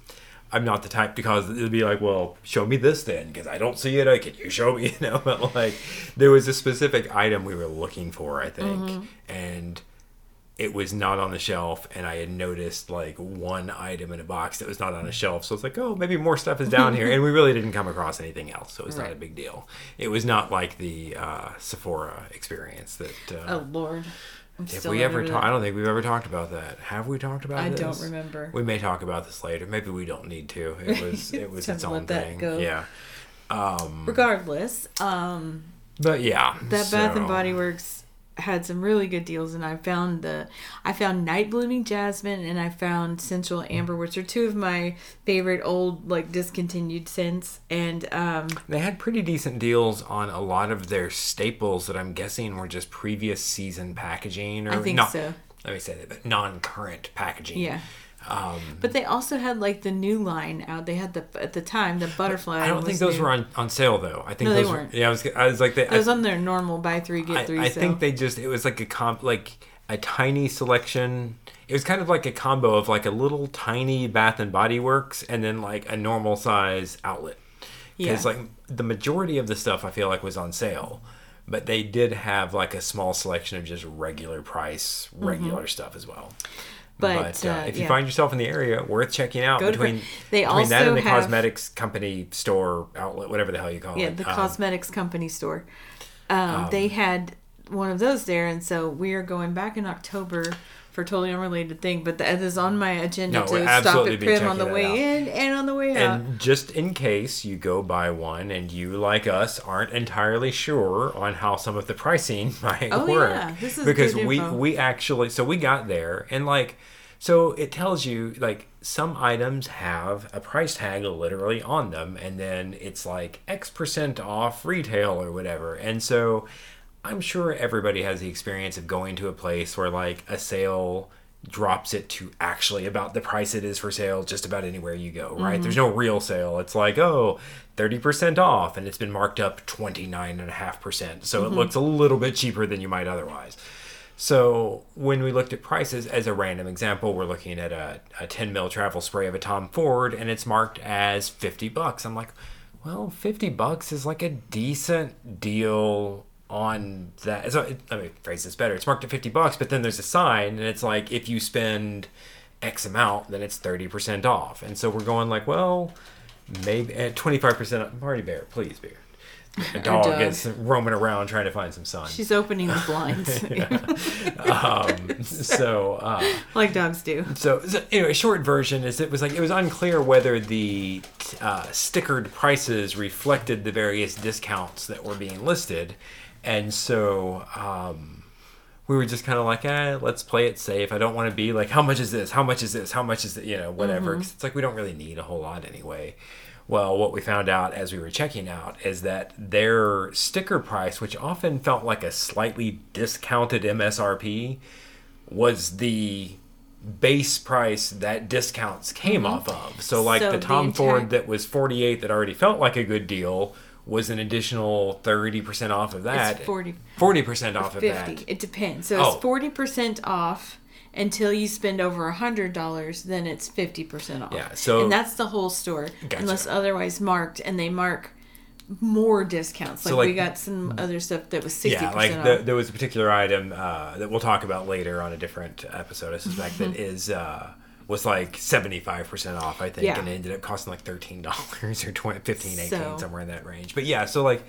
I'm not the type because it'd be like, well, show me this then because I don't see it. I can you show me? You know, but like there was a specific item we were looking for, I think, mm-hmm. and it was not on the shelf, and I had noticed like one item in a box that was not on a shelf. So it's like, oh, maybe more stuff is down here, and we really didn't come across anything else, so it's right. not a big deal. It was not like the uh, Sephora experience that. Uh, oh Lord! I'm if still we ever, ta- I don't think we've ever talked about that. Have we talked about? I this? don't remember. We may talk about this later. Maybe we don't need to. It was it was its own thing. Go. Yeah. Um, Regardless. Um, but yeah, that so. Bath and Body Works. Had some really good deals, and I found the I found Night Blooming Jasmine and I found Sensual Amber, which are two of my favorite old like discontinued scents. And um, they had pretty decent deals on a lot of their staples that I'm guessing were just previous season packaging, or I think not, so. Let me say that, but non-current packaging. Yeah. Um, but they also had like the new line out. They had the at the time the butterfly. I don't think those new. were on, on sale though. I think no, those they weren't. Were, yeah, I was I was like they. It was on their normal buy three get three. I, I think they just it was like a comp like a tiny selection. It was kind of like a combo of like a little tiny Bath and Body Works and then like a normal size outlet. Because yeah. like the majority of the stuff I feel like was on sale. But they did have like a small selection of just regular price, regular mm-hmm. stuff as well. But, but uh, uh, if you yeah. find yourself in the area, worth checking out. Go between they between also that and the have, cosmetics company store outlet, whatever the hell you call yeah, it. Yeah, the um, cosmetics company store. Um, um, they had one of those there, and so we are going back in October for a totally unrelated thing, but that is on my agenda no, to stop at Prim on the way out. in and on the way out. And just in case you go buy one and you, like us, aren't entirely sure on how some of the pricing might oh, work. Yeah. This is because good we, we actually, so we got there and like, so it tells you like some items have a price tag literally on them and then it's like X percent off retail or whatever. And so I'm sure everybody has the experience of going to a place where like a sale drops it to actually about the price it is for sale just about anywhere you go, right? Mm-hmm. There's no real sale. It's like, oh, thirty percent off and it's been marked up twenty-nine point five percent. So mm-hmm. it looks a little bit cheaper than you might otherwise. So when we looked at prices, as a random example, we're looking at a, a ten mil travel spray of a Tom Ford and it's marked as fifty bucks. I'm like, well, fifty bucks is like a decent deal on that. So it, let me phrase this better. It's marked at fifty bucks, but then there's a sign and it's like, if you spend X amount, then it's thirty percent off. And so we're going like, well, maybe at twenty-five percent. Marty Bear, please, Bear. The dog, dog is roaming around trying to find some sun. She's opening the blinds. um, so, uh, like dogs do. So, so, anyway, short version is it was like it was unclear whether the uh, stickered prices reflected the various discounts that were being listed. And so um, we were just kind of like, eh, let's play it safe. I don't want to be like, how much is this? How much is this? How much is it? You know, whatever. Mm-hmm. 'Cause it's like, we don't really need a whole lot anyway. Well, what we found out as we were checking out is that their sticker price, which often felt like a slightly discounted M S R P, was the base price that discounts came mm-hmm. off of. So like so the Tom the entire- Ford that was forty-eight that already felt like a good deal was an additional thirty percent off of that. It's forty. forty percent off fifty. Of that. It depends. So oh. it's forty percent off until you spend over one hundred dollars, then it's fifty percent off. Yeah, so... And that's the whole store. Gotcha. Unless otherwise marked, and they mark more discounts. Like, so like we got some other stuff that was sixty percent yeah, like off. The, there was a particular item uh, that we'll talk about later on a different episode, I suspect, that is... Uh, was like seventy-five percent off, I think, yeah. and it ended up costing like thirteen dollars or twenty, fifteen, eighteen, so. Somewhere in that range. But yeah, so like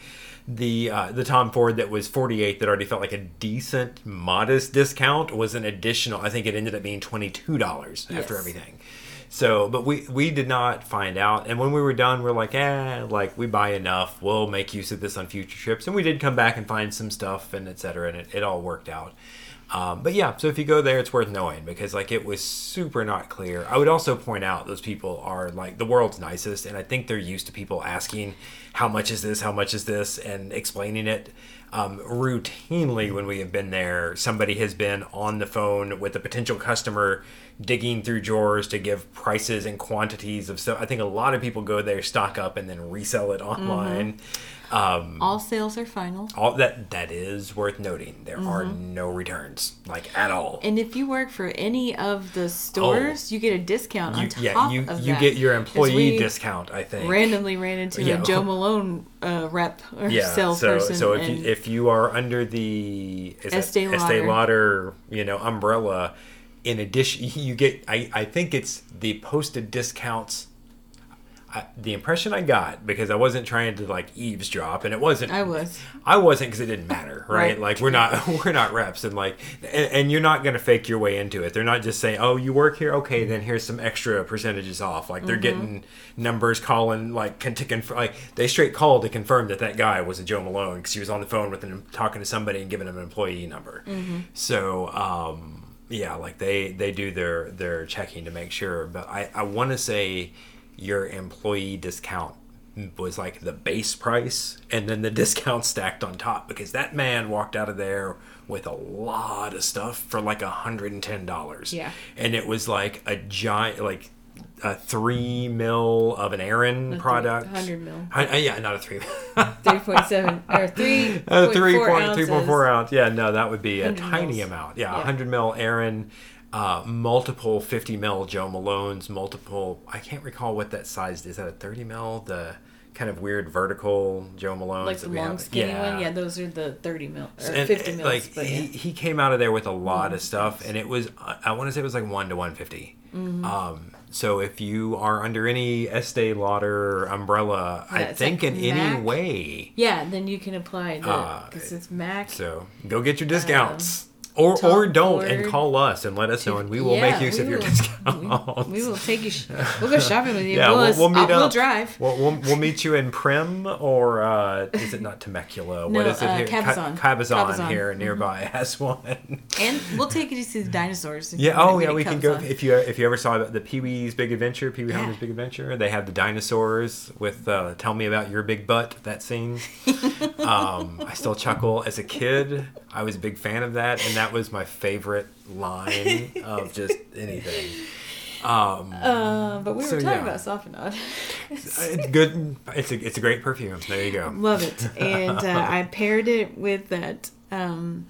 the uh, the Tom Ford that was forty-eight that already felt like a decent, modest discount was an additional, I think it ended up being twenty-two dollars yes. after everything. So, but we, we did not find out. And when we were done, we we're like, eh, like we buy enough. We'll make use of this on future trips. And we did come back and find some stuff and et cetera, and it, it all worked out. Um, but yeah, so if you go there, it's worth knowing because like it was super not clear. I would also point out those people are like the world's nicest, and I think they're used to people asking how much is this, how much is this, and explaining it. Um, routinely when we have been there, somebody has been on the phone with a potential customer digging through drawers to give prices and quantities of stuff. I think a lot of people go there, stock up, and then resell it online. Mm-hmm. Um, all sales are final. All that that is worth noting. There mm-hmm. are no returns, like at all. And if you work for any of the stores, oh, you get a discount you, on top yeah, you, of that. Yeah, you get your employee discount. I think randomly ran into yeah. a Joe Malone uh, rep or yeah, salesperson. So, so if you, if you are under the Estee Lauder. Estee Lauder, you know, umbrella, in addition, you get. I I think it's the posted discounts. I, the impression I got, because I wasn't trying to like eavesdrop, and it wasn't. I was. I wasn't because it didn't matter, right? right? Like we're not, we're not reps, and like, and, and you're not gonna fake your way into it. They're not just saying, "Oh, you work here, okay? Then here's some extra percentages off." Like they're mm-hmm. getting numbers, calling like to confirm. Like they straight called to confirm that that guy was a Joe Malone because he was on the phone with him, talking to somebody and giving him an employee number. Mm-hmm. So. um Yeah, like they, they do their, their checking to make sure. But I, I want to say your employee discount was like the base price and then the discount stacked on top because that man walked out of there with a lot of stuff for like one hundred ten dollars. Yeah. And it was like a giant, like a three mil of an Aerin product. one hundred mil. I, yeah, not a three. three point seven or three. Uh, three point four ounce. Yeah, no, that would be a tiny mils. Amount. Yeah, yeah, one hundred mil Aerin, uh, multiple fifty mil Joe Malone's, multiple. I can't recall what that size is. Is that a thirty mil? The kind of weird vertical Joe Malones. Like the long skinny yeah. one? Yeah, those are the thirty mil, or and, fifty mils. Like, but he, yeah. he came out of there with a lot mm-hmm. of stuff, and it was, I want to say it was like one to one fifty. Mm-hmm. Um, so if you are under any Estee Lauder umbrella, yeah, I think like in M A C, any way. Yeah, then you can apply that, because uh, it's M A C. So go get your discounts. Um, Or Tom or don't, Ford. And call us and let us to, know, and we will yeah, make use of will, your discounts. We, we will take you. Sh- we'll go shopping with you. Yeah, we'll, we'll, we'll meet up. We'll drive. We'll, we'll, we'll meet you in Prim, or uh, is it not Temecula? No, what is it uh, here? Cabazon. Ca- Cabazon. Cabazon here nearby mm-hmm. has one. And we'll take you to see the dinosaurs. If yeah. You oh yeah. We Cabazon. Can go if you if you ever saw the Pee Wee's Big Adventure, Pee Wee yeah. Herman's Big Adventure. They have the dinosaurs with uh, "Tell me about your big butt." That scene. um, I still chuckle as a kid. I was a big fan of that, and that. That was my favorite line of just anything. Um, uh, but we were so, talking yeah. about Soft and Odd. It's good. It's a it's a great perfume. There you go. Love it, and uh, I paired it with that um,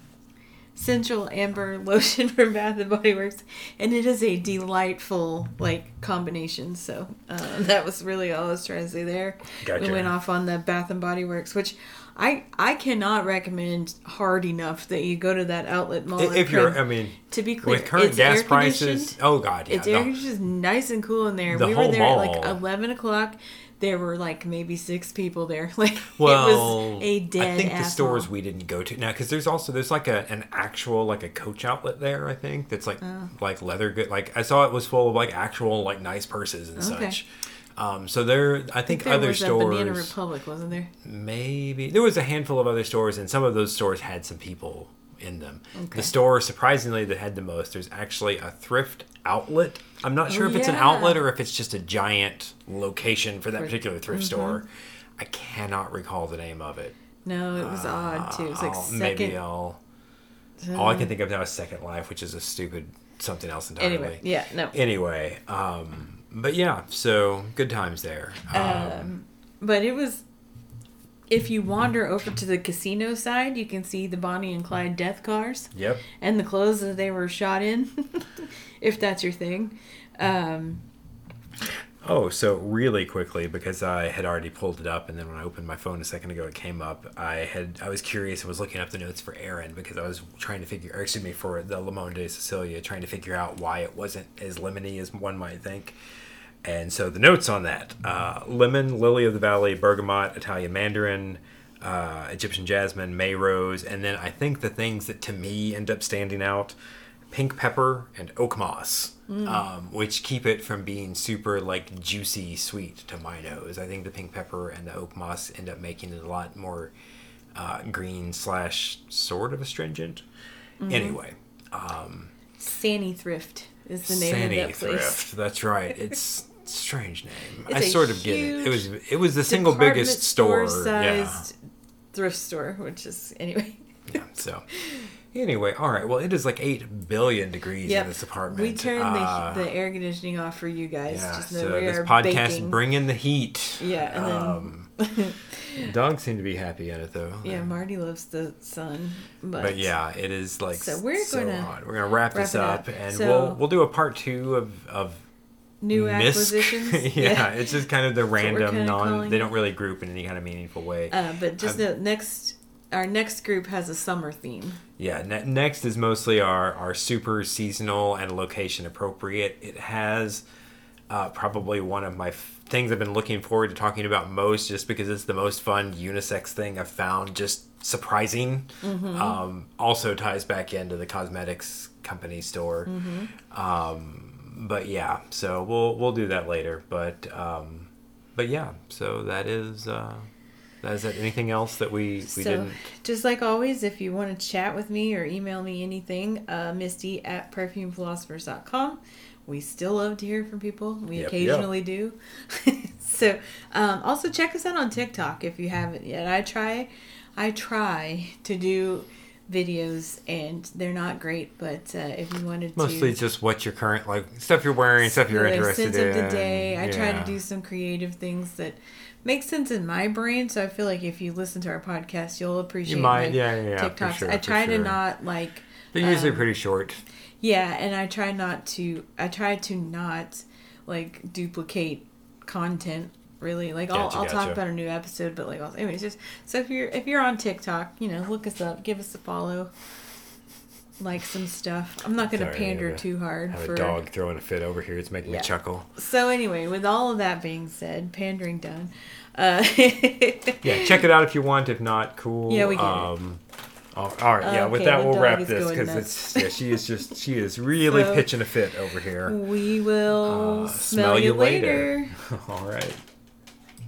Central Amber Lotion from Bath and Body Works, and it is a delightful like combination. So uh, that was really all I was trying to say there. Gotcha. We went off on the Bath and Body Works, which. I, I cannot recommend hard enough that you go to that outlet mall. If you're, I mean, to be clear, with current it's gas prices, oh god, yeah, it's air conditioned, nice and cool in there. The we were there mall. At like eleven o'clock. There were like maybe six people there. Like well, it was a dead. I think asshole. The stores we didn't go to now because there's also there's like a an actual like a Coach outlet there. I think that's like oh. like leather good. Like I saw it was full of like actual like nice purses and okay. such. Um, so there, I think, I think there other was stores. There was a Banana Republic, wasn't there? Maybe there was a handful of other stores, and some of those stores had some people in them. Okay. The store, surprisingly, that had the most. There's actually a thrift outlet. I'm not sure oh, if yeah. it's an outlet or if it's just a giant location for that for, particular thrift mm-hmm. store. I cannot recall the name of it. No, it was uh, odd too. It was like I'll, second. Maybe I'll. Uh, all I can think of now is Second Life, which is a stupid something else entirely. Anyway, yeah, no. Anyway. Um, But yeah, so good times there. Um, um, but it was, if you wander over to the casino side, you can see the Bonnie and Clyde death cars. Yep. And the clothes that they were shot in, if that's your thing. Um, oh, so really quickly, because I had already pulled it up, and then when I opened my phone a second ago, it came up. I had I was curious and was looking up the notes for Aerin, because I was trying to figure, or excuse me, for the Le Monde de Sicilia, trying to figure out why it wasn't as lemony as one might think. And so the notes on that, uh, lemon, lily of the valley, bergamot, Italian mandarin, uh, Egyptian jasmine, May rose. And then I think the things that to me end up standing out, pink pepper and oak moss, mm. um, which keep it from being super like juicy sweet to my nose. I think the pink pepper and the oak moss end up making it a lot more uh, green slash sort of astringent. Mm-hmm. Anyway. Um, Sani Thrift is the name Sani of that Thrift. Place. That's right. It's... strange name. It's I sort of get it. It was it was the single biggest store, store sized yeah. thrift store, which is anyway. yeah. So anyway, all right. Well, it is like eight billion degrees yep. in this apartment. We turned uh, the, the air conditioning off for you guys. Yeah. Just know so we this are podcast baking. Bring in the heat. Yeah. And um, then... Dogs seem to be happy at it though. Yeah, Marty loves the sun, but, but yeah, it is like so. We're so gonna hot. We're gonna wrap, wrap this up, up. And so, we'll we'll do a part two of of. New acquisitions. yeah, yeah, it's just kind of the random, so non. They don't really group in any kind of meaningful way. Uh, but just um, the next, our next group has a summer theme. Yeah, ne- next is mostly our, our super seasonal and location appropriate. It has uh, probably one of my f- things I've been looking forward to talking about most, just because it's the most fun unisex thing I've found, just surprising. Mm-hmm. Um, also ties back into the cosmetics company store. Mm-hmm. Um, But yeah, so we'll we'll do that later. But um, but yeah, so that is uh, that is that. Anything else that we we so, didn't? Just like always, if you want to chat with me or email me anything, uh, Misty at perfume philosophers dot com. We still love to hear from people. We yep, occasionally yep. do. so um, also check us out on TikTok if you haven't yet. I try I try to do. Videos and they're not great, but uh, if you wanted to, mostly just what your current like stuff you're wearing, stuff you're interested sense in. Sense of the day. I yeah. try to do some creative things that make sense in my brain. So I feel like if you listen to our podcast, you'll appreciate. You might, my yeah, yeah, TikToks. For sure, I try for sure. to not like. They're usually um, pretty short. Yeah, and I try not to. I try to not like duplicate content really. Like, gotcha, I'll, I'll gotcha. talk about a new episode, but like, also, anyways, just so if you're if you're on TikTok, you know, look us up, give us a follow, like some stuff. I'm not gonna Sorry, pander gonna too hard. Have for... a dog throwing a fit over here. It's making yeah. me chuckle. So anyway, with all of that being said, pandering done. Uh... yeah, check it out if you want. If not, cool. Yeah, we get um, it. All right, yeah, okay, with that we'll wrap this because it's yeah, she is just she is really so pitching a fit over here. We will uh, smell, smell you later. later. All right.